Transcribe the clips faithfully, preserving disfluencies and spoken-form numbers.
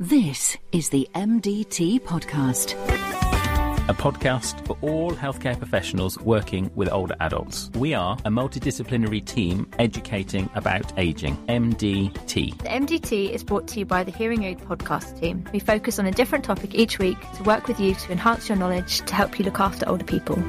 This is the M D T podcast. A podcast for all healthcare professionals working with older adults. We are a multidisciplinary team educating about ageing. M D T. The M D T is brought to you by the Hearing Aid podcast team. We focus on a different topic each week to work with you to enhance your knowledge to help you look after older people.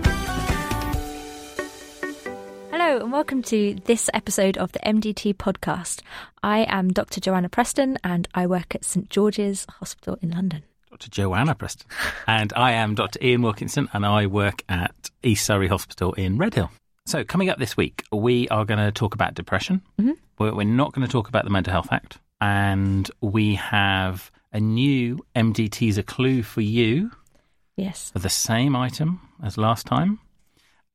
Hello and welcome to this episode of the M D T podcast. I am Dr Joanna Preston and I work at St George's Hospital in London. Dr Joanna Preston. And I am Dr Ian Wilkinson and I work at East Surrey Hospital in Redhill. So coming up this week, we are going to talk about depression. Mm-hmm. We're not going to talk about the Mental Health Act. And we have a new M D T's a Clue for You. Yes. For the same item as last time.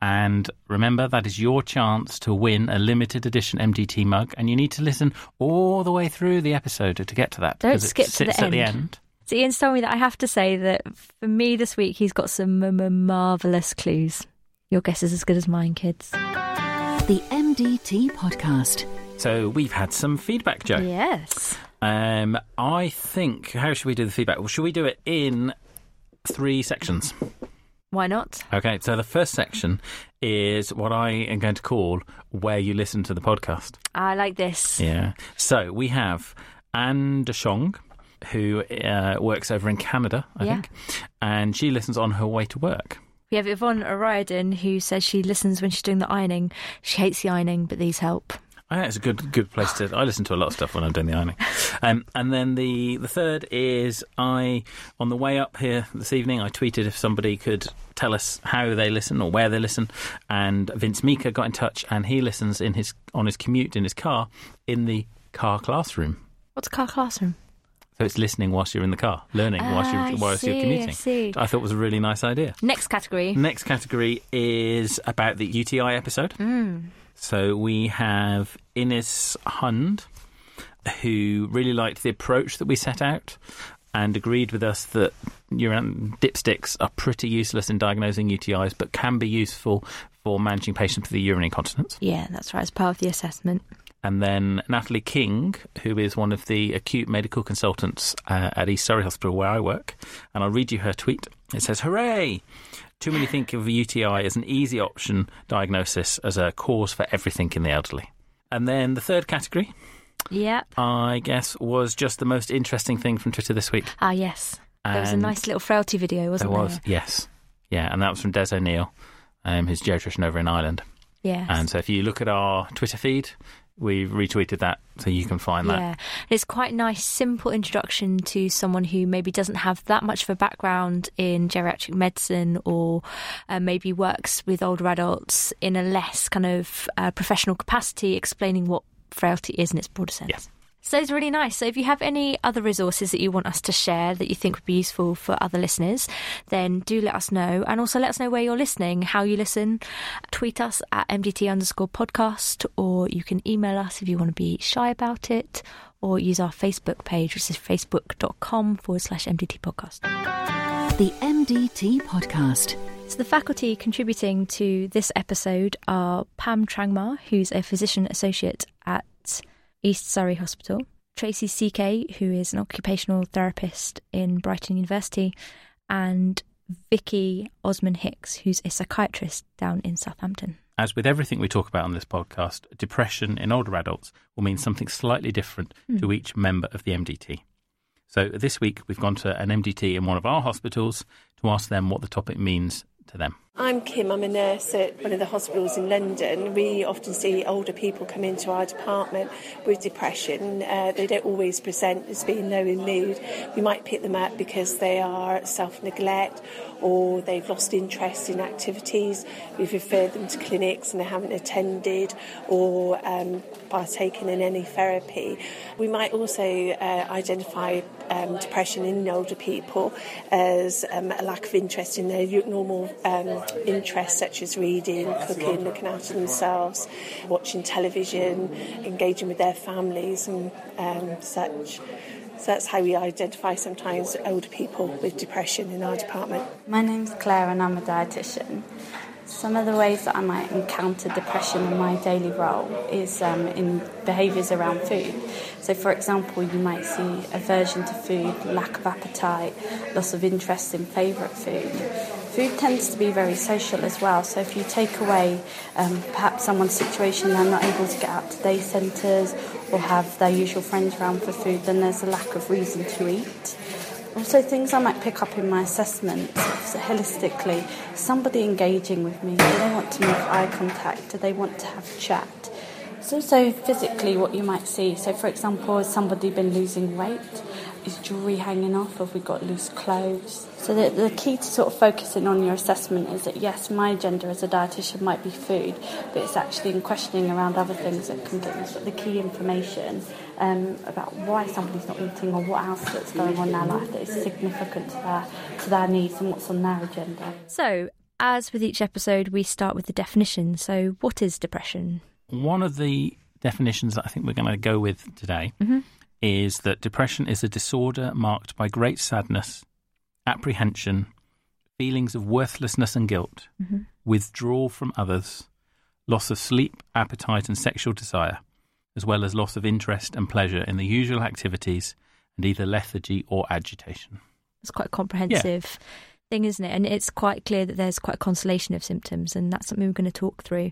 And remember, that is your chance to win a limited edition M D T mug. And you need to listen all the way through the episode to get to that. Don't skip to the end. At the end. So Ian's told me that I have to say that for me this week, he's got some m- m- marvellous clues. Your guess is as good as mine, kids. The M D T podcast. So we've had some feedback, Jo. Yes. Um, I think, how should we do the feedback? Well, should we do it in three sections? Why not? Okay, so the first section is what I am going to call where you listen to the podcast. I like this. Yeah. So we have Anne Deschong, who uh, works over in Canada, I yeah. think, and she listens on her way to work. We have Yvonne O'Riordan, who says she listens when she's doing the ironing. She hates the ironing, but these help. I think it's a good good place to... I listen to a lot of stuff when I'm doing the ironing. Um, and then the, the third is I, on the way up here this evening, I tweeted if somebody could tell us how they listen or where they listen. And Vince Meeker got in touch and he listens in his on his commute in his car in the car classroom. What's a car classroom? So it's listening whilst you're in the car, learning uh, whilst, you're, whilst see, you're commuting. I see. I thought it was a really nice idea. Next category. Next category is about the U T I episode. Mm. So we have Ines Hund, who really liked the approach that we set out and agreed with us that urine dipsticks are pretty useless in diagnosing U T Is but can be useful for managing patients with urinary incontinence. Yeah, that's right, as part of the assessment. And then Natalie King, who is one of the acute medical consultants uh, at East Surrey Hospital where I work, and I'll read you her tweet. It says, hooray! Too many think of U T I as an easy option diagnosis as a cause for everything in the elderly. And then the third category, yep, I guess, was just the most interesting thing from Twitter this week. Ah, yes. And there was a nice little frailty video, wasn't there? There was, yes. Yeah, and that was from Des O'Neill, um, who's a geriatrician over in Ireland. Yes. And so if you look at our Twitter feed, we retweeted that, so you can find that. Yeah, it's quite a nice, simple introduction to someone who maybe doesn't have that much of a background in geriatric medicine or uh, maybe works with older adults in a less kind of uh, professional capacity, explaining what frailty is in its broader sense. Yeah. So it's really nice. So if you have any other resources that you want us to share that you think would be useful for other listeners, then do let us know. And also let us know where you're listening, how you listen. Tweet us at M D T underscore podcast, or you can email us if you want to be shy about it, or use our Facebook page, which is facebook.com forward slash MDT podcast. The M D T podcast. So the faculty contributing to this episode are Pam Trangmar, who's a physician associate at East Surrey Hospital, Tracy C K, who is an occupational therapist in Brighton University, and Vicky Osman-Hicks, who's a psychiatrist down in Southampton. As with everything we talk about on this podcast, depression in older adults will mean something slightly different mm. to each member of the M D T. So this week we've gone to an M D T in one of our hospitals to ask them what the topic means to them. I'm Kim, I'm a nurse at one of the hospitals in London. We often see older people come into our department with depression. Uh, they don't always present as being low in mood. We might pick them up because they are self-neglect or they've lost interest in activities. We've referred them to clinics and they haven't attended or um, partaken in any therapy. We might also uh, identify um, depression in older people as um, a lack of interest in their normal um, interests such as reading, cooking, looking after themselves, watching television, engaging with their families and um, such. So that's how we identify sometimes older people with depression in our department. My name's Claire and I'm a dietitian. Some of the ways that I might encounter depression in my daily role is um, in behaviours around food. So, for example, you might see aversion to food, lack of appetite, loss of interest in favourite food. Food tends to be very social as well, so if you take away um, perhaps someone's situation, they're not able to get out to day centres or have their usual friends around for food, then there's a lack of reason to eat. Also, things I might pick up in my assessments, so holistically, somebody engaging with me, do they want to make eye contact, do they want to have a chat? It's also physically what you might see, so for example, has somebody been losing weight, is jewellery hanging off, have we got loose clothes? So the, the key to sort of focusing on your assessment is that yes, my agenda as a dietitian might be food, but it's actually in questioning around other things that can get us the key information. Um, about why somebody's not eating or what else that's going on in their life that is significant to their, to their needs and what's on their agenda. So, as with each episode, we start with the definition. So, what is depression? One of the definitions that I think we're going to go with today mm-hmm. is that depression is a disorder marked by great sadness, apprehension, feelings of worthlessness and guilt, mm-hmm. withdrawal from others, loss of sleep, appetite and sexual desire, as well as loss of interest and pleasure in the usual activities and either lethargy or agitation. It's quite a comprehensive yeah. thing, isn't it? And it's quite clear that there's quite a constellation of symptoms, and that's something we're going to talk through.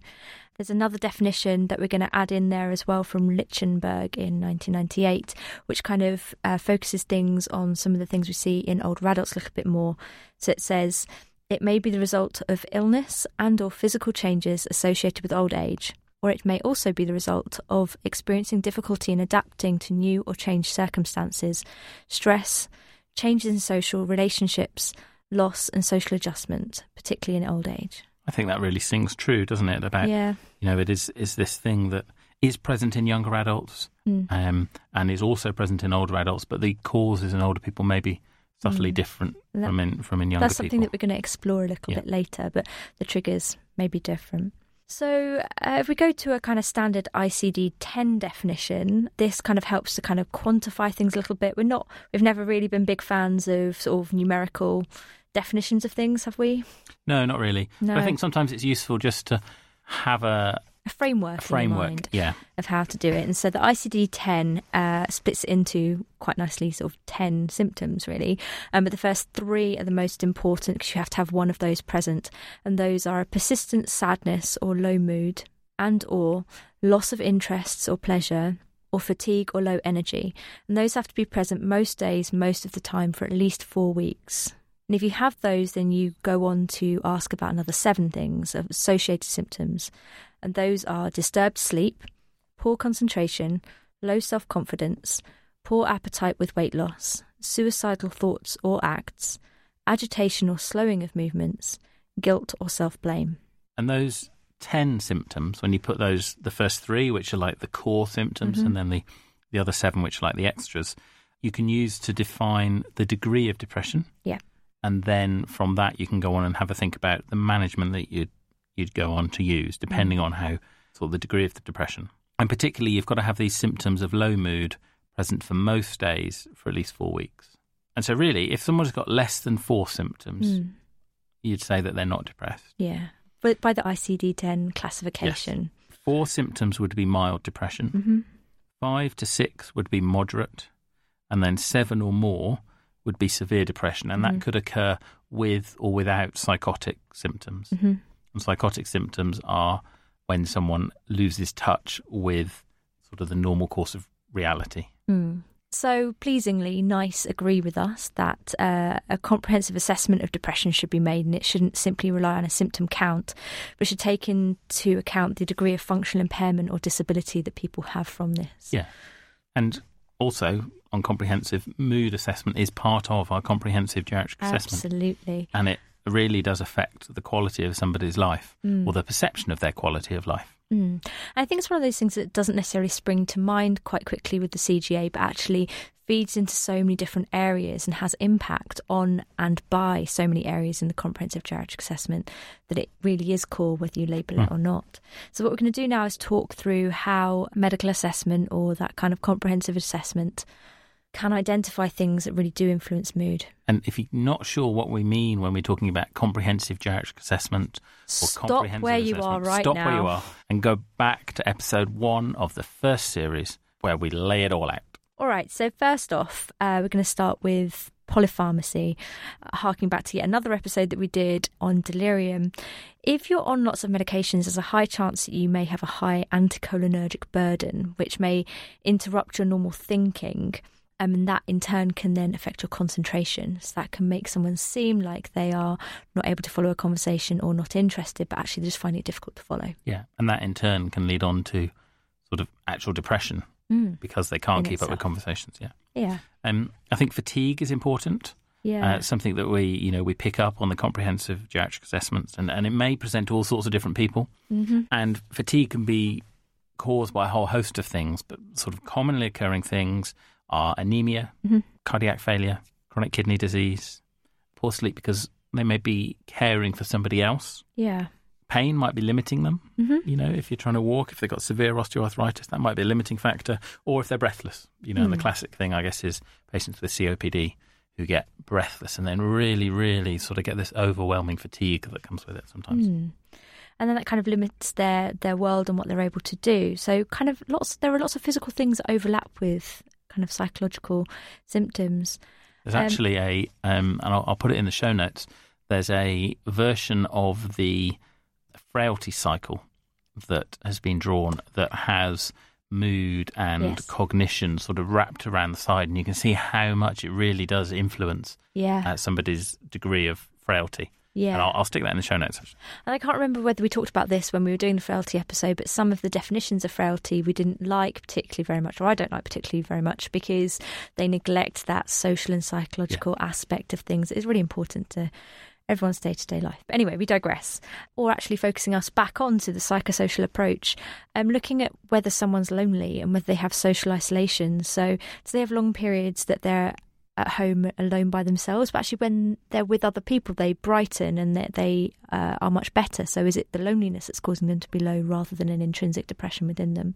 There's another definition that we're going to add in there as well from Lichtenberg in nineteen ninety-eight, which kind of uh, focuses things on some of the things we see in older adults a little bit more. So it says, it may be the result of illness and or physical changes associated with old age, or it may also be the result of experiencing difficulty in adapting to new or changed circumstances, stress, changes in social relationships, loss and social adjustment, particularly in old age. I think that really sings true, doesn't it? About, yeah. you know, it is, is this thing that is present in younger adults mm. um, and is also present in older adults, but the causes in older people may be subtly mm. different that, from, in, from in younger people. That's something people. that we're going to explore a little yeah. bit later, but the triggers may be different. So uh, if we go to a kind of standard I C D ten definition, this kind of helps to kind of quantify things a little bit. We're not, we've never really been big fans of sort of numerical definitions of things, have we? No, not really. No. But I think sometimes it's useful just to have a... A framework, a framework in mind yeah. of how to do it. And so the I C D ten uh, splits it into quite nicely sort of ten symptoms, really. Um, but the first three are the most important because you have to have one of those present. And those are persistent sadness or low mood and or loss of interests or pleasure or fatigue or low energy. And those have to be present most days, most of the time for at least four weeks. And if you have those, then you go on to ask about another seven things of associated symptoms. And those are disturbed sleep, poor concentration, low self-confidence, poor appetite with weight loss, suicidal thoughts or acts, agitation or slowing of movements, guilt or self-blame. And those ten symptoms, when you put those, the first three, which are like the core symptoms, mm-hmm. and then the, the other seven, which are like the extras, you can use to define the degree of depression. Yeah. And then from that, you can go on and have a think about the management that you'd, you'd go on to use, depending on how sort of the degree of the depression. And particularly, you've got to have these symptoms of low mood present for most days for at least four weeks. And so really, if someone's got less than four symptoms, mm. you'd say that they're not depressed. Yeah, but by the I C D ten classification. Yes. Four symptoms would be mild depression. Mm-hmm. Five to six would be moderate. And then seven or more would be severe depression, and that mm. could occur with or without psychotic symptoms. Mm-hmm. And psychotic symptoms are when someone loses touch with sort of the normal course of reality. Mm. So, pleasingly, NICE agree with us that uh, a comprehensive assessment of depression should be made, and it shouldn't simply rely on a symptom count, but should take into account the degree of functional impairment or disability that people have from this. Yeah. And also, on comprehensive mood assessment is part of our comprehensive geriatric assessment. Absolutely. And it really does affect the quality of somebody's life mm. or the perception of their quality of life. Mm. I think it's one of those things that doesn't necessarily spring to mind quite quickly with the C G A, but actually feeds into so many different areas and has impact on and by so many areas in the comprehensive geriatric assessment that it really is core whether you label mm. it or not. So what we're going to do now is talk through how medical assessment or that kind of comprehensive assessment can identify things that really do influence mood. And if you're not sure what we mean when we're talking about comprehensive geriatric assessment or stop comprehensive where you assessment, are right stop now. Where you are and go back to episode one of the first series where we lay it all out. All right, so first off, uh, we're going to start with polypharmacy, uh, harking back to yet another episode that we did on delirium. If you're on lots of medications, there's a high chance that you may have a high anticholinergic burden, which may interrupt your normal thinking. Um, and that in turn can then affect your concentration. So that can make someone seem like they are not able to follow a conversation or not interested, but actually they just find it difficult to follow. Yeah, and that in turn can lead on to sort of actual depression mm. because they can't in keep itself. up with conversations. Yeah, yeah. Um, I think fatigue is important. Yeah, uh, it's something that we, you know, we pick up on the comprehensive geriatric assessments, and, and it may present to all sorts of different people. Mm-hmm. And fatigue can be caused by a whole host of things, but sort of commonly occurring things are anemia, mm-hmm. cardiac failure, chronic kidney disease, poor sleep because they may be caring for somebody else. Yeah. Pain might be limiting them. Mm-hmm. You know, if you're trying to walk, if they've got severe osteoarthritis, that might be a limiting factor. Or if they're breathless. You know, mm. and the classic thing, I guess, is patients with C O P D who get breathless and then really, really sort of get this overwhelming fatigue that comes with it sometimes. Mm. And then that kind of limits their, their world and what they're able to do. So kind of lots, there are lots of physical things that overlap with kind of psychological symptoms. There's um, actually a, um, and I'll, I'll put it in the show notes, there's a version of the frailty cycle that has been drawn that has mood and yes. cognition sort of wrapped around the side, and you can see how much it really does influence yeah. uh, somebody's degree of frailty. Yeah. And I'll, I'll stick that in the show notes. And I can't remember whether we talked about this when we were doing the frailty episode, but some of the definitions of frailty we didn't like particularly very much, or I don't like particularly very much, because they neglect that social and psychological yeah. aspect of things. It's really important to everyone's day-to-day life. But anyway, we digress. Or actually focusing us back onto the psychosocial approach, um, looking at whether someone's lonely and whether they have social isolation. So do they have long periods that they're at home alone by themselves, but actually when they're with other people they brighten and they, they uh, are much better? So is it the loneliness that's causing them to be low rather than an intrinsic depression within them?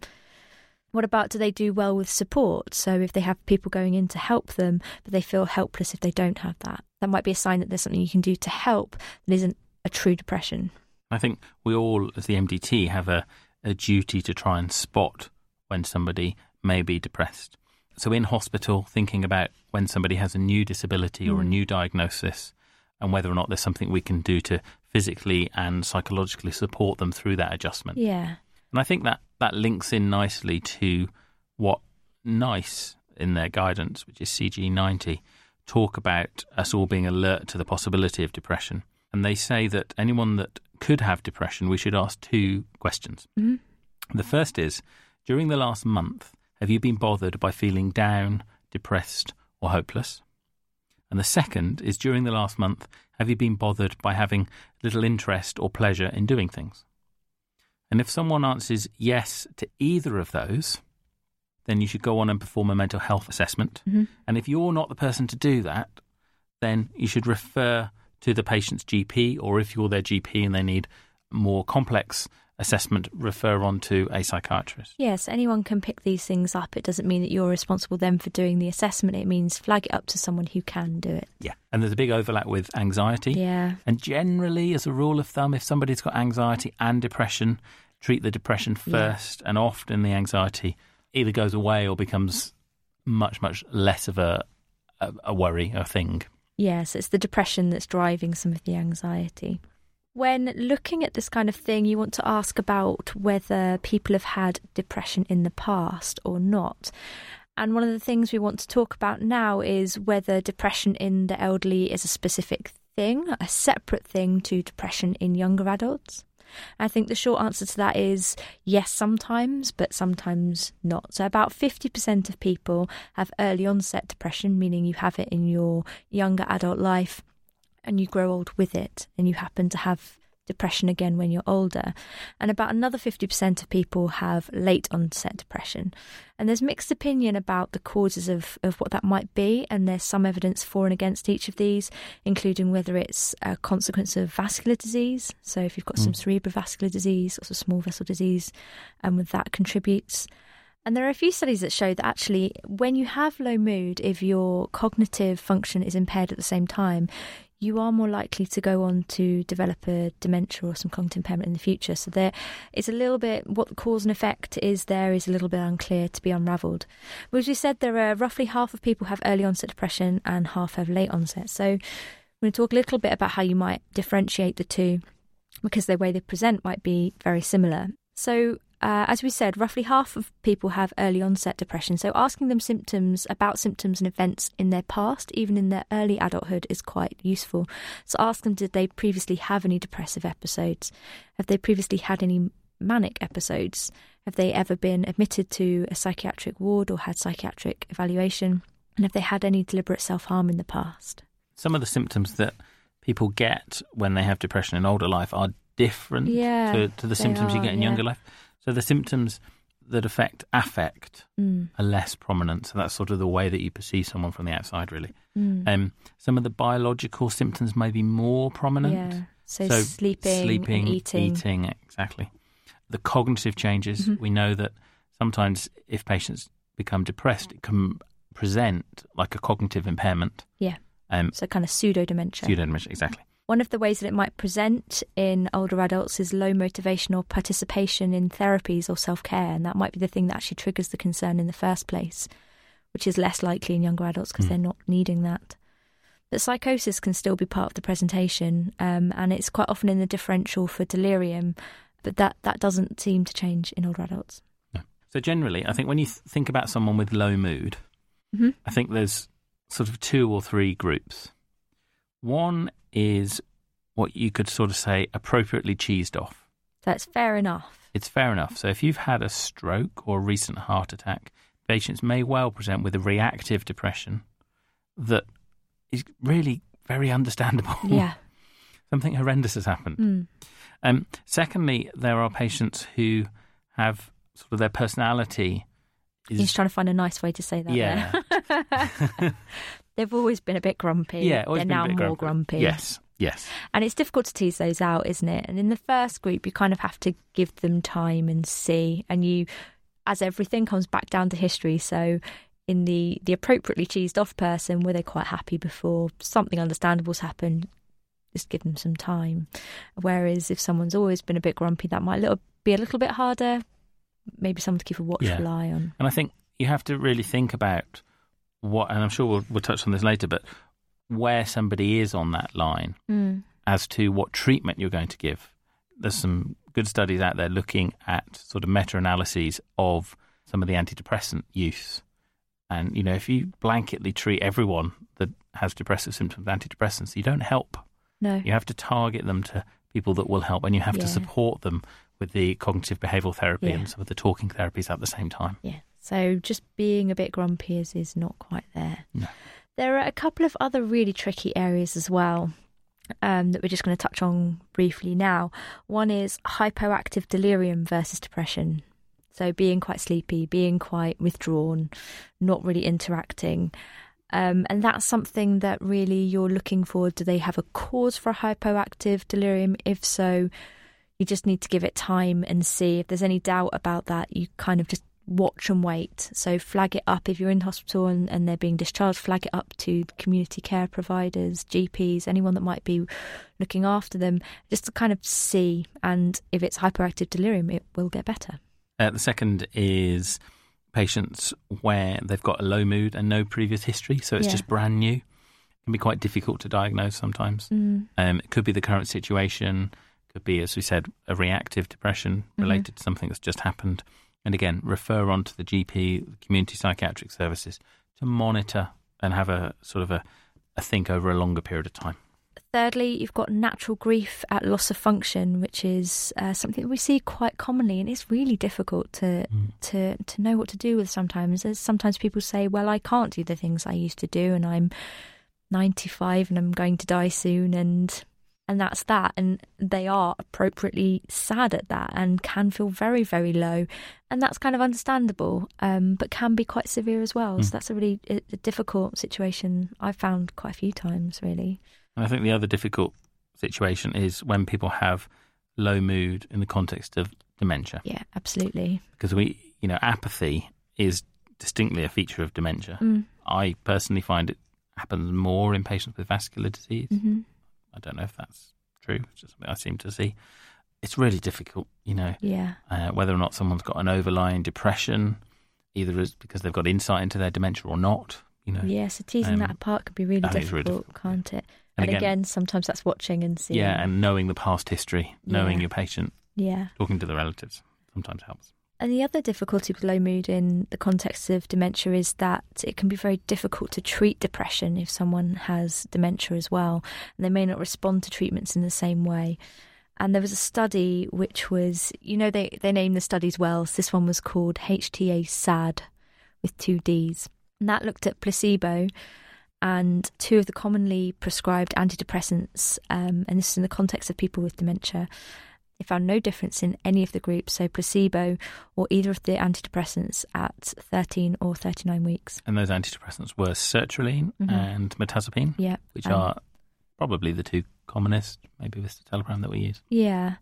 What about, do they do well with support? So if they have people going in to help them but they feel helpless if they don't have that, that might be a sign that there's something you can do to help that isn't a true depression. I think we all as the M D T have a, a duty to try and spot when somebody may be depressed. So in hospital, thinking about when somebody has a new disability or a new diagnosis and whether or not there's something we can do to physically and psychologically support them through that adjustment. Yeah. And I think that, that links in nicely to what NICE, in their guidance, which is C G ninety, talk about us all being alert to the possibility of depression. And they say that anyone that could have depression, we should ask two questions. Mm-hmm. The first is, during the last month, have you been bothered by feeling down, depressed, or hopeless? And the second is, during the last month, have you been bothered by having little interest or pleasure in doing things? And if someone answers yes to either of those, then you should go on and perform a mental health assessment. Mm-hmm. And if you're not the person to do that, then you should refer to the patient's G P, or if you're their G P and they need more complex assessment, refer on to a psychiatrist. Yes, anyone can pick these things up. It doesn't mean that you're responsible then for doing the assessment. It means flag it up to someone who can do it. Yeah, and there's a big overlap with anxiety. Yeah. And generally, as a rule of thumb, if somebody's got anxiety and depression, treat the depression first, yeah. and often the anxiety either goes away or becomes much, much less of a, a, a worry, a thing. Yes, it's the depression that's driving some of the anxiety. When looking at this kind of thing, you want to ask about whether people have had depression in the past or not. And one of the things we want to talk about now is whether depression in the elderly is a specific thing, a separate thing to depression in younger adults. I think the short answer to that is yes, sometimes, but sometimes not. So about fifty percent of people have early onset depression, meaning you have it in your younger adult life, and you grow old with it, and you happen to have depression again when you're older. And about another fifty percent of people have late onset depression. And there's mixed opinion about the causes of, of what that might be, and there's some evidence for and against each of these, including whether it's a consequence of vascular disease. So if you've got mm. some cerebrovascular disease or some small vessel disease, and um, that contributes. And there are a few studies that show that actually when you have low mood, if your cognitive function is impaired at the same time, you are more likely to go on to develop a dementia or some cognitive impairment in the future. So there, it's a little bit, what the cause and effect is there is a little bit unclear, to be unravelled. But as we said, there are roughly half of people have early onset depression and half have late onset. So I'm going to talk a little bit about how you might differentiate the two, because the way they present might be very similar. So Uh, as we said, roughly half of people have early onset depression. So asking them symptoms about symptoms and events in their past, even in their early adulthood, is quite useful. So ask them, did they previously have any depressive episodes? Have they previously had any manic episodes? Have they ever been admitted to a psychiatric ward or had psychiatric evaluation? And have they had any deliberate self-harm in the past? Some of the symptoms that people get when they have depression in older life are different yeah, to, to the symptoms are, you get in yeah. younger life. So the symptoms that affect affect mm. are less prominent. So that's sort of the way that you perceive someone from the outside, really. Mm. Um, some of the biological symptoms may be more prominent. Yeah. So, so sleeping, sleeping and eating. Eating, exactly. The cognitive changes, mm-hmm. we know that sometimes if patients become depressed, it can present like a cognitive impairment. Yeah, um, so kind of pseudo-dementia. Pseudo-dementia, exactly. One of the ways that it might present in older adults is low motivation or participation in therapies or self-care, and that might be the thing that actually triggers the concern in the first place, which is less likely in younger adults because mm. they're not needing that. But psychosis can still be part of the presentation, um, and it's quite often in the differential for delirium, but that, that doesn't seem to change in older adults. No. So generally, I think when you th- think about someone with low mood, mm-hmm. I think there's sort of two or three groups. One is what you could sort of say appropriately cheesed off. That's fair enough. It's fair enough. So if you've had a stroke or a recent heart attack, patients may well present with a reactive depression that is really very understandable. Yeah. Something horrendous has happened. Mm. Um, secondly, there are patients who have sort of their personality. Is... He's trying to find a nice way to say that. Yeah. They've always been a bit grumpy. Yeah, always They're been now a bit more grumpy. grumpy. Yes, yes. And it's difficult to tease those out, isn't it? And in the first group, you kind of have to give them time and see. And you, as everything comes back down to history, so in the, the appropriately cheesed off person, were they quite happy before? Something understandable's happened. Just give them some time. Whereas if someone's always been a bit grumpy, that might little, be a little bit harder. Maybe someone to keep a watchful yeah. eye on. And I think you have to really think about what, and I'm sure we'll, we'll touch on this later, but where somebody is on that line mm. as to what treatment you're going to give. There's some good studies out there looking at sort of meta-analyses of some of the antidepressant use. And, you know, if you blanketly treat everyone that has depressive symptoms with antidepressants, you don't help. No. You have to target them to people that will help, and you have yeah. to support them with the cognitive behavioural therapy yeah. and some of the talking therapies at the same time. Yeah. So just being a bit grumpy is, is not quite there. No. There are a couple of other really tricky areas as well um, that we're just going to touch on briefly now. One is hypoactive delirium versus depression. So being quite sleepy, being quite withdrawn, not really interacting. Um, and that's something that really you're looking for. Do they have a cause for hypoactive delirium? If so, you just need to give it time and see. If there's any doubt about that, you kind of just watch and wait. So flag it up if you're in hospital and, and they're being discharged, flag it up to community care providers, G Ps, anyone that might be looking after them, just to kind of see. And if it's hyperactive delirium, it will get better. Uh, the second is patients where they've got a low mood and no previous history, so it's yeah. just brand new. It can be quite difficult to diagnose sometimes. Mm. Um, it could be the current situation, could be, as we said, a reactive depression related mm-hmm. to something that's just happened. And again, refer on to the G P, community psychiatric services, to monitor and have a sort of a, a think over a longer period of time. Thirdly, you've got natural grief at loss of function, which is uh, something that we see quite commonly, and it's really difficult to, mm. to to know what to do with sometimes. There's sometimes people say, well, I can't do the things I used to do, and I'm ninety-five and I'm going to die soon, and... And that's that. And they are appropriately sad at that and can feel very, very low. And that's kind of understandable, um, but can be quite severe as well. Mm. So that's a really a, a difficult situation I've found quite a few times, really. And I think the other difficult situation is when people have low mood in the context of dementia. Yeah, absolutely. Because we, you know, apathy is distinctly a feature of dementia. Mm. I personally find it happens more in patients with vascular disease. Mm-hmm. I don't know if that's true. It's just something I seem to see. It's really difficult, you know, yeah. uh, whether or not someone's got an overlying depression, either as because they've got insight into their dementia or not. You know, yeah, so teasing um, that apart can be really difficult, really difficult, can't it? And, and again, again, sometimes that's watching and seeing. Yeah, and knowing the past history, knowing yeah. your patient, yeah, talking to the relatives sometimes helps. And the other difficulty with low mood in the context of dementia is that it can be very difficult to treat depression if someone has dementia as well. And they may not respond to treatments in the same way. And there was a study which was, you know, they, they named the studies well. So this one was called H T A SAD with two Ds. And that looked at placebo and two of the commonly prescribed antidepressants. Um, and this is in the context of people with dementia. They found no difference in any of the groups, so placebo or either of the antidepressants at thirteen or thirty-nine weeks. And those antidepressants were sertraline mm-hmm. and mirtazapine, yeah, which um, are probably the two commonest, maybe with citalopram that we use. Yeah,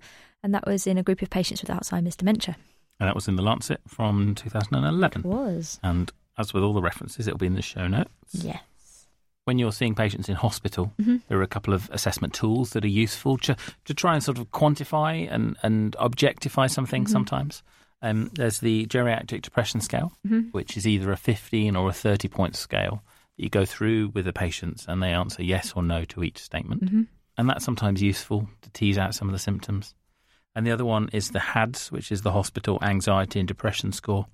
and that was in a group of patients with Alzheimer's dementia. And that was in The Lancet from two thousand eleven. It was. And as with all the references, it'll be in the show notes. Yeah. When you're seeing patients in hospital, mm-hmm. there are a couple of assessment tools that are useful to, to try and sort of quantify and, and objectify something mm-hmm. sometimes. Um, there's the Geriatric Depression Scale, mm-hmm. which is either a fifteen or a thirty-point scale that you go through with the patients and they answer yes or no to each statement. Mm-hmm. And that's sometimes useful to tease out some of the symptoms. And the other one is the H A D S, which is the Hospital Anxiety and Depression Score,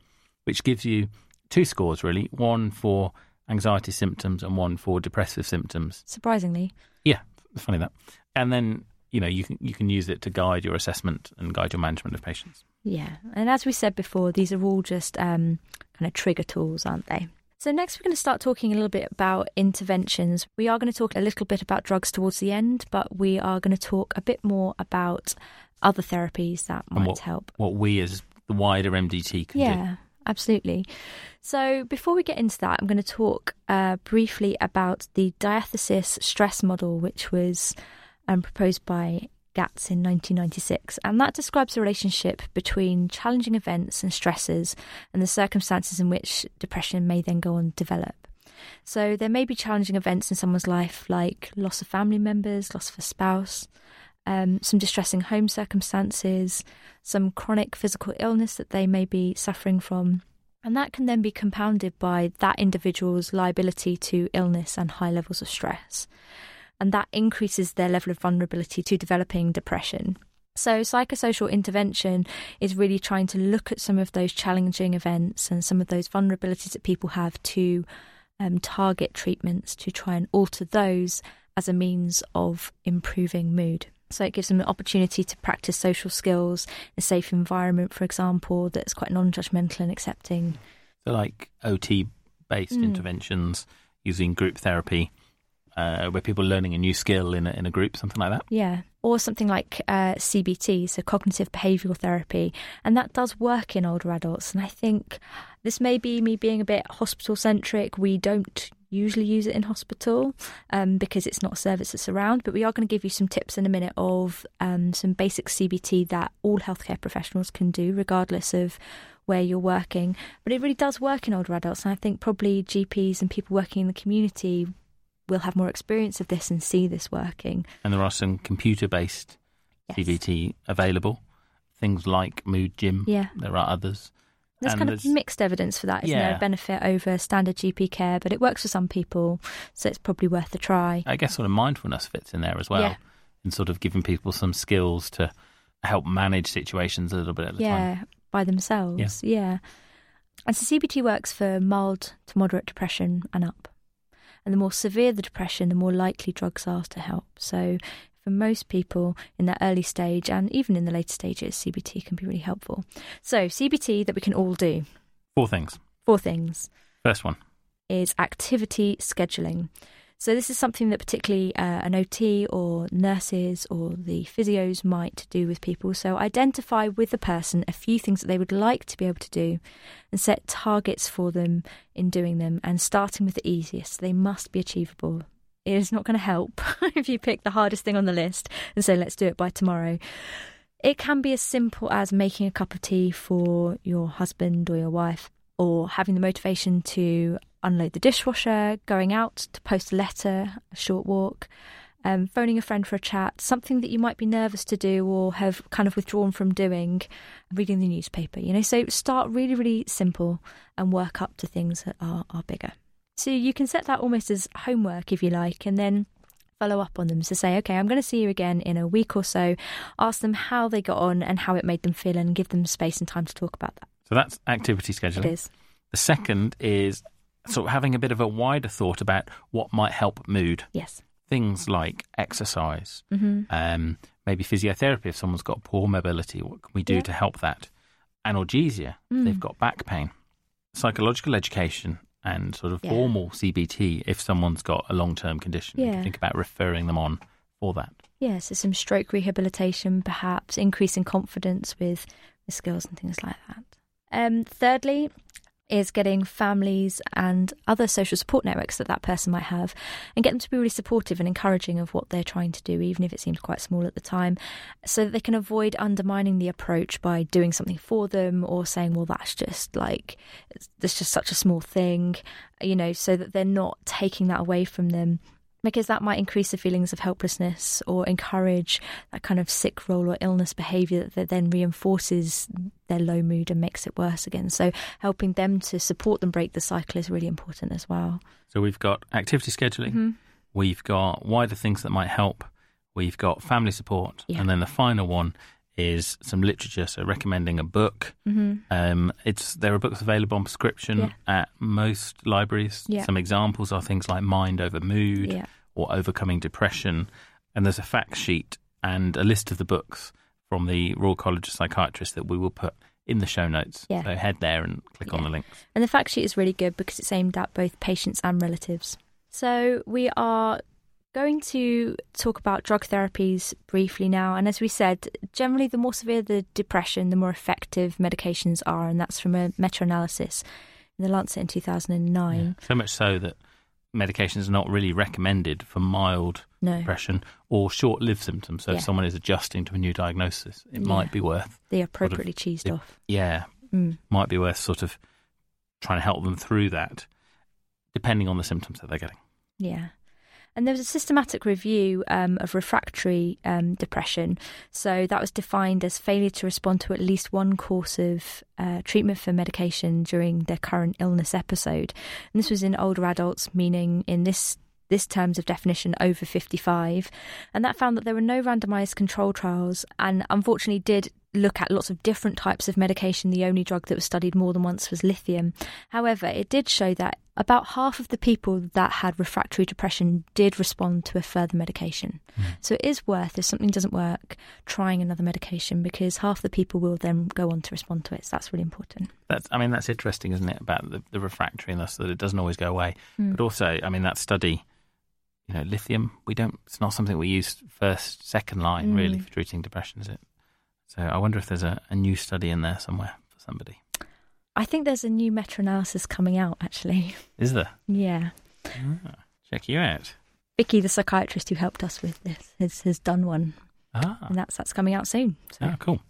which gives you two scores, really, one for anxiety symptoms and one for depressive symptoms. Surprisingly. Yeah, funny that. And then, you know, you can you can use it to guide your assessment and guide your management of patients. Yeah, and as we said before, these are all just um, kind of trigger tools, aren't they? So next we're going to start talking a little bit about interventions. We are going to talk a little bit about drugs towards the end, but we are going to talk a bit more about other therapies that might what, help. What we as the wider M D T can yeah. do. Yeah. Absolutely. So before we get into that, I'm going to talk uh, briefly about the diathesis stress model, which was um, proposed by Gatz in nineteen ninety-six. And that describes the relationship between challenging events and stresses and the circumstances in which depression may then go on to develop. So there may be challenging events in someone's life, like loss of family members, loss of a spouse, Um, some distressing home circumstances, some chronic physical illness that they may be suffering from. And that can then be compounded by that individual's liability to illness and high levels of stress. And that increases their level of vulnerability to developing depression. So psychosocial intervention is really trying to look at some of those challenging events and some of those vulnerabilities that people have to um, target treatments to try and alter those as a means of improving mood. So it gives them an opportunity to practice social skills, a safe environment, for example, that's quite non-judgmental and accepting. So like O T-based mm. interventions, using group therapy, uh, where people are learning a new skill in a, in a group, something like that. Yeah, or something like uh, C B T, so cognitive behavioural therapy. And that does work in older adults. And I think this may be me being a bit hospital-centric. We don't usually use it in hospital um, because it's not a service that's around, but we are going to give you some tips in a minute of um, some basic C B T that all healthcare professionals can do regardless of where you're working. But it really does work in older adults, and I think probably G Ps and people working in the community will have more experience of this and see this working. And there are some computer-based yes. C B T available, things like Mood Gym, yeah. there are others. There's and kind there's, of mixed evidence for that, isn't yeah. there? A benefit over standard G P care, but it works for some people, so it's probably worth a try. I guess sort of mindfulness fits in there as well, yeah. and sort of giving people some skills to help manage situations a little bit at a yeah, time. Yeah, by themselves, yeah. yeah. And so C B T works for mild to moderate depression and up. And the more severe the depression, the more likely drugs are to help. So for most people in that early stage and even in the later stages, C B T can be really helpful. So C B T that we can all do. Four things. Four things. First one is activity scheduling. So this is something that particularly uh, an O T or nurses or the physios might do with people. So identify with the person a few things that they would like to be able to do and set targets for them in doing them, and starting with the easiest. They must be achievable. It is not going to help if you pick the hardest thing on the list and say, let's do it by tomorrow. It can be as simple as making a cup of tea for your husband or your wife, or having the motivation to unload the dishwasher, going out to post a letter, a short walk, um, phoning a friend for a chat, something that you might be nervous to do or have kind of withdrawn from doing, reading the newspaper, you know. So start really, really simple and work up to things that are, are bigger. So you can set that almost as homework, if you like, and then follow up on them. So say, okay, I'm going to see you again in a week or so. Ask them how they got on and how it made them feel and give them space and time to talk about that. So that's activity scheduling. It is. The second is sort of having a bit of a wider thought about what might help mood. Yes. Things like exercise, mm-hmm. um, maybe physiotherapy if someone's got poor mobility. What can we do yeah. to help that? Analgesia, mm. they've got back pain. Psychological education and sort of yeah. formal C B T if someone's got a long-term condition. Yeah. Think about referring them on for that. Yeah, so some stroke rehabilitation perhaps, increasing confidence with, with skills and things like that. Um, thirdly is getting families and other social support networks that that person might have and get them to be really supportive and encouraging of what they're trying to do, even if it seems quite small at the time, so that they can avoid undermining the approach by doing something for them or saying, well, that's just like, that's just such a small thing, you know, so that they're not taking that away from them, because that might increase the feelings of helplessness or encourage that kind of sick role or illness behaviour that, that then reinforces their low mood and makes it worse again. So helping them to support them break the cycle is really important as well. So we've got activity scheduling, mm-hmm. we've got wider things that might help, we've got family support, yeah. and then the final one is some literature, so recommending a book. Mm-hmm. Um, it's there are books available on prescription yeah. at most libraries. Yeah. Some examples are things like Mind Over Mood yeah. or Overcoming Depression. And there's a fact sheet and a list of the books from the Royal College of Psychiatrists that we will put in the show notes. Yeah. So head there and click yeah. on the link. And the fact sheet is really good because it's aimed at both patients and relatives. So we are going to talk about drug therapies briefly now, and as we said, generally the more severe the depression, the more effective medications are, and that's from a meta-analysis in the Lancet in two thousand nine. Yeah. So much so that medications are not really recommended for mild no. depression or short-lived symptoms, so yeah. if someone is adjusting to a new diagnosis, it yeah. might be worth... They appropriately sort of, cheesed it, off. Yeah, mm. might be worth sort of trying to help them through that, depending on the symptoms that they're getting. Yeah. And there was a systematic review um, of refractory um, depression. So that was defined as failure to respond to at least one course of uh, treatment for medication during their current illness episode. And this was in older adults, meaning in this this terms of definition over fifty-five. And that found that there were no randomised control trials, and unfortunately did look at lots of different types of medication. The only drug that was studied more than once was lithium. However, it did show that about half of the people that had refractory depression did respond to a further medication. Mm. So it is worth, if something doesn't work, trying another medication, because half the people will then go on to respond to it. So that's really important. That's, I mean, that's interesting, isn't it, about the, the refractory and thus that it doesn't always go away. Mm. But also, I mean, that study, you know, lithium, we don't, it's not something we use first, second line, mm. really, for treating depression, is it? So I wonder if there's a, a new study in there somewhere for somebody. I think there's a new meta-analysis coming out, actually. Is there? Yeah. Ah, check you out. Vicky, the psychiatrist who helped us with this, has, has done one. Ah. And that's that's coming out soon. So. Ah, cool.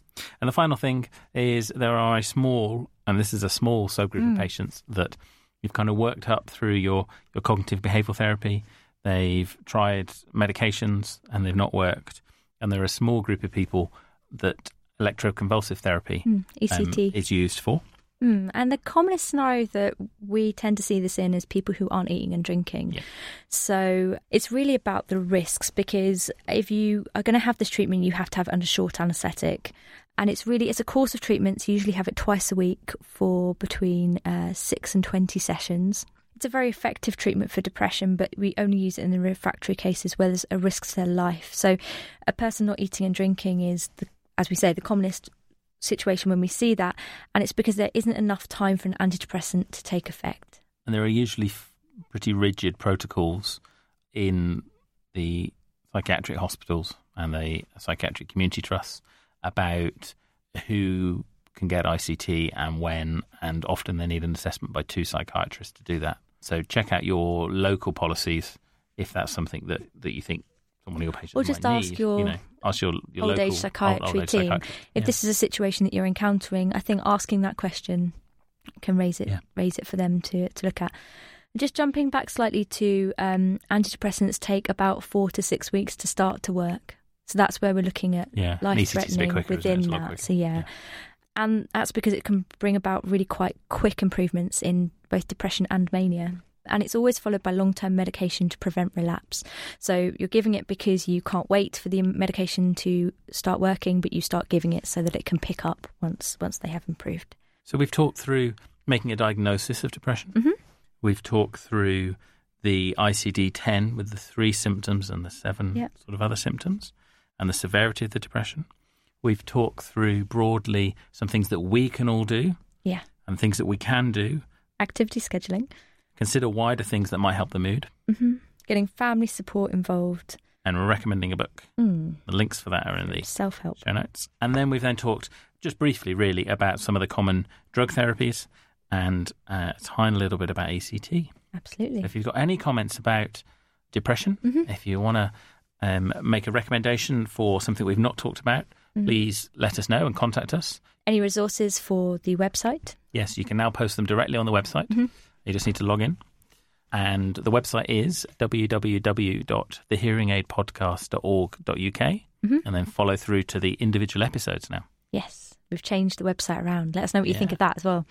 And the final thing is there are a small, and this is a small subgroup mm. of patients that you've kind of worked up through your, your cognitive behavioural therapy. They've tried medications and they've not worked. And there are a small group of people that electroconvulsive therapy mm, E C T um, is used for. Mm, and the commonest scenario that we tend to see this in is people who aren't eating and drinking. Yeah. So it's really about the risks, because if you are going to have this treatment, you have to have it under short anaesthetic. And it's really, it's a course of treatments. You usually have it twice a week for between uh, six and twenty sessions. It's a very effective treatment for depression, but we only use it in the refractory cases where there's a risk to their life. So a person not eating and drinking is, the, as we say, the commonest situation when we see that, and it's because there isn't enough time for an antidepressant to take effect. And there are usually f- pretty rigid protocols in the psychiatric hospitals and the psychiatric community trusts about who can get I C T and when, and often they need an assessment by two psychiatrists to do that. So check out your local policies if that's something that, that you think someone of your patients might need. Or just ask your, you know, ask your, your old local age psychiatry old, old age team. Psychiatry. If yeah. this is a situation that you're encountering, I think asking that question can raise it yeah. raise it for them to, to look at. Just jumping back slightly to um, antidepressants take about four to six weeks to start to work. So that's where we're looking at yeah. life-threatening quicker, within that. So yeah. yeah. And that's because it can bring about really quite quick improvements in both depression and mania. And it's always followed by long-term medication to prevent relapse. So you're giving it because you can't wait for the medication to start working, but you start giving it so that it can pick up once once they have improved. So we've talked through making a diagnosis of depression. Mm-hmm. We've talked through the I C D ten with the three symptoms and the seven yep. sort of other symptoms and the severity of the depression. We've talked through broadly some things that we can all do yeah, and things that we can do. Activity scheduling. Consider wider things that might help the mood. Mm-hmm. Getting family support involved. And we're recommending a book. Mm. The links for that are in the self-help show notes. And then we've then talked just briefly really about some of the common drug therapies and uh, a tiny little bit about E C T. Absolutely. So if you've got any comments about depression, mm-hmm. if you want to um, make a recommendation for something we've not talked about, mm-hmm. please let us know and contact us. Any resources for the website? Yes, you can now post them directly on the website. Mm-hmm. You just need to log in. And the website is w w w dot the hearing aid podcast dot org dot u k mm-hmm. and then follow through to the individual episodes now. Yes, we've changed the website around. Let us know what you yeah. think of that as well.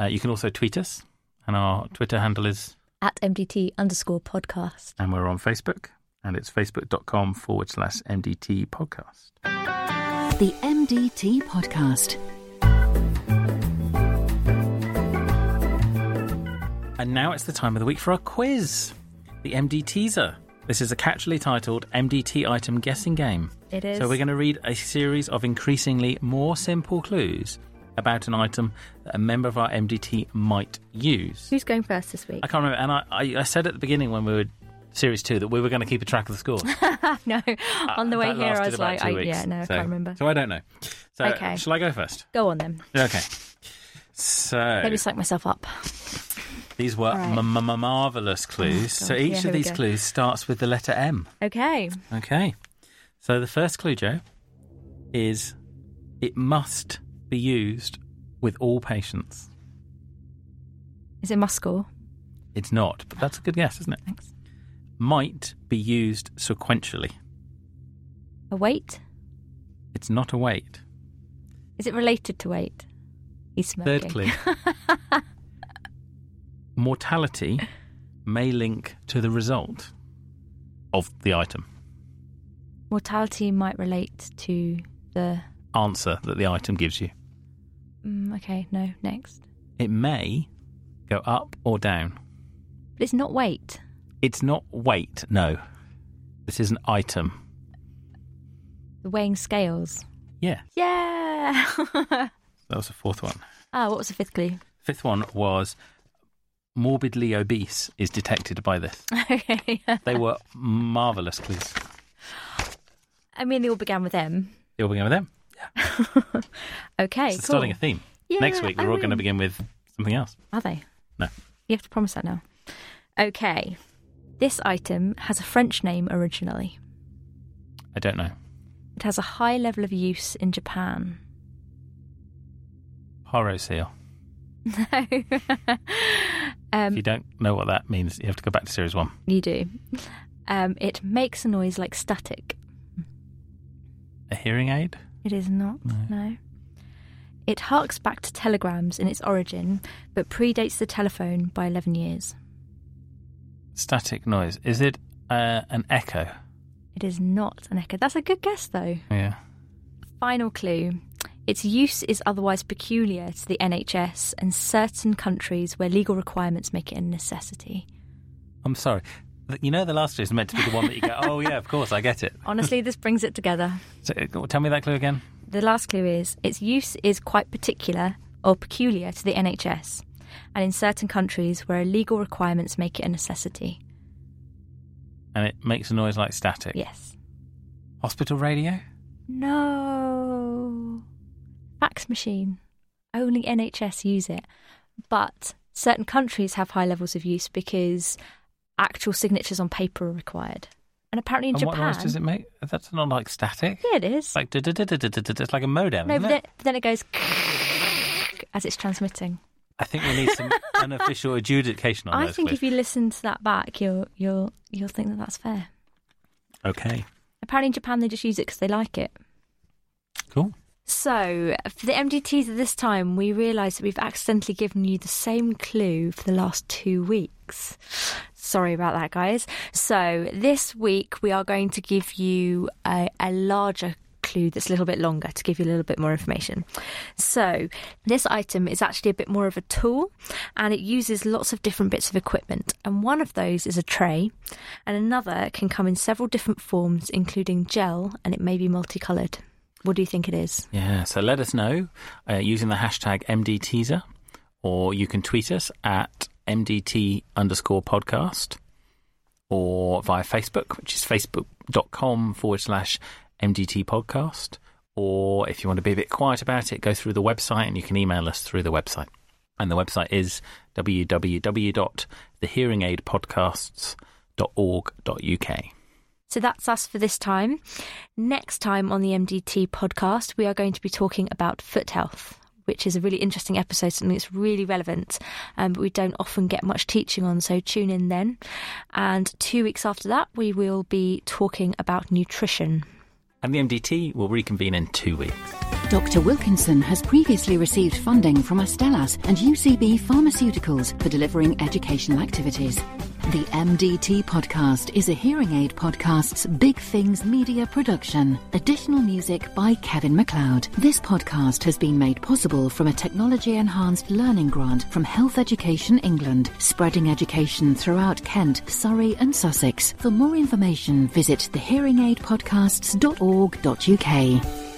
Uh, you can also tweet us, and our Twitter handle is at M D T underscore podcast. And we're on Facebook, and it's facebook.com forward slash MDT podcast. The M D T podcast. And now it's the time of the week for our quiz, the M D Teaser. This is a catchily titled M D T item guessing game. It is. So we're going to read a series of increasingly more simple clues about an item that a member of our M D T might use. Who's going first this week? I can't remember. And I, I, I said at the beginning when we were series two that we were going to keep a track of the scores. No, on the uh, way here I was like, I, yeah, no, I so, can't remember. So I don't know. So okay. Shall I go first? Go on then. Okay. So let me psych myself up. These were right. m- m- marvellous clues. Oh, so each yeah, of these clues starts with the letter M. Okay. Okay. So the first clue, Joe, is it must be used with all patients. Is it must score? It's not, but that's a good guess, isn't it? Thanks. Might be used sequentially. A weight? It's not a weight. Is it related to weight? He's smirking. Third clue. Mortality may link to the result of the item. Mortality might relate to the answer that the item gives you. Mm, okay, no, next. It may go up or down. But it's not weight. It's not weight, no. This is an item. The weighing scales? Yeah. Yeah! That was the fourth one. Ah, oh, what was the fifth clue? Fifth one was morbidly obese is detected by this. Okay. They were marvellous clues. I mean, they all began with M. They all began with M? Yeah. Okay, so cool. Starting a theme. Yeah, next week, we're I all mean... going to begin with something else. Are they? No. You have to promise that now. Okay. This item has a French name originally. I don't know. It has a high level of use in Japan. Paro seal. No. um, if you don't know what that means, you have to go back to series one. You do. Um, it makes a noise like static. A hearing aid? It is not, no. no. It harks back to telegrams in its origin, but predates the telephone by eleven years. Static noise. Is it uh, an echo? It is not an echo. That's a good guess, though. Yeah. Final clue. Its use is otherwise peculiar to the N H S and certain countries where legal requirements make it a necessity. I'm sorry. You know the last clue is meant to be the one that you go, oh, yeah, of course, I get it. Honestly, this brings it together. So, tell me that clue again. The last clue is its use is quite particular or peculiar to the N H S. And in certain countries where legal requirements make it a necessity. And it makes a noise like static? Yes. Hospital radio? No. Fax machine. Only N H S use it. But certain countries have high levels of use because actual signatures on paper are required. And apparently in and Japan... what noise does it make? That's not like static. Yeah, it is. Like, it's like a modem, no, isn't it? No, but then it goes as it's transmitting. I think we need some unofficial adjudication on I those. I think clips. If you listen to that back, you'll you'll you'll think that that's fair. Okay. Apparently in Japan they just use it because they like it. Cool. So for the M D Ts at this time, we realise that we've accidentally given you the same clue for the last two weeks. Sorry about that, guys. So this week we are going to give you a, a larger clue that's a little bit longer to give you a little bit more information. So this item is actually a bit more of a tool, and it uses lots of different bits of equipment, and one of those is a tray, and another can come in several different forms, including gel, and it may be multicoloured. What do you think it is? Yeah, so let us know uh, using the hashtag M D Teaser, or you can tweet us at M D T underscore podcast, or via Facebook, which is facebook.com forward slash M D T podcast, or if you want to be a bit quiet about it, go through the website and you can email us through the website. And the website is w w w dot the hearing aid podcasts dot org dot u k. So that's us for this time. Next time on the M D T podcast, we are going to be talking about foot health, which is a really interesting episode, something that's really relevant, um, but we don't often get much teaching on, so tune in then. And two weeks after that, we will be talking about nutrition. And the M D T will reconvene in two weeks. Dr Wilkinson has previously received funding from Astellas and U C B Pharmaceuticals for delivering educational activities. The M D T podcast is a Hearing Aid Podcast's BigFings Media production. Additional music by Kevin MacLeod. This podcast has been made possible from a technology-enhanced learning grant from Health Education England, spreading education throughout Kent, Surrey and Sussex. For more information, visit the hearing aid podcasts dot org dot u k.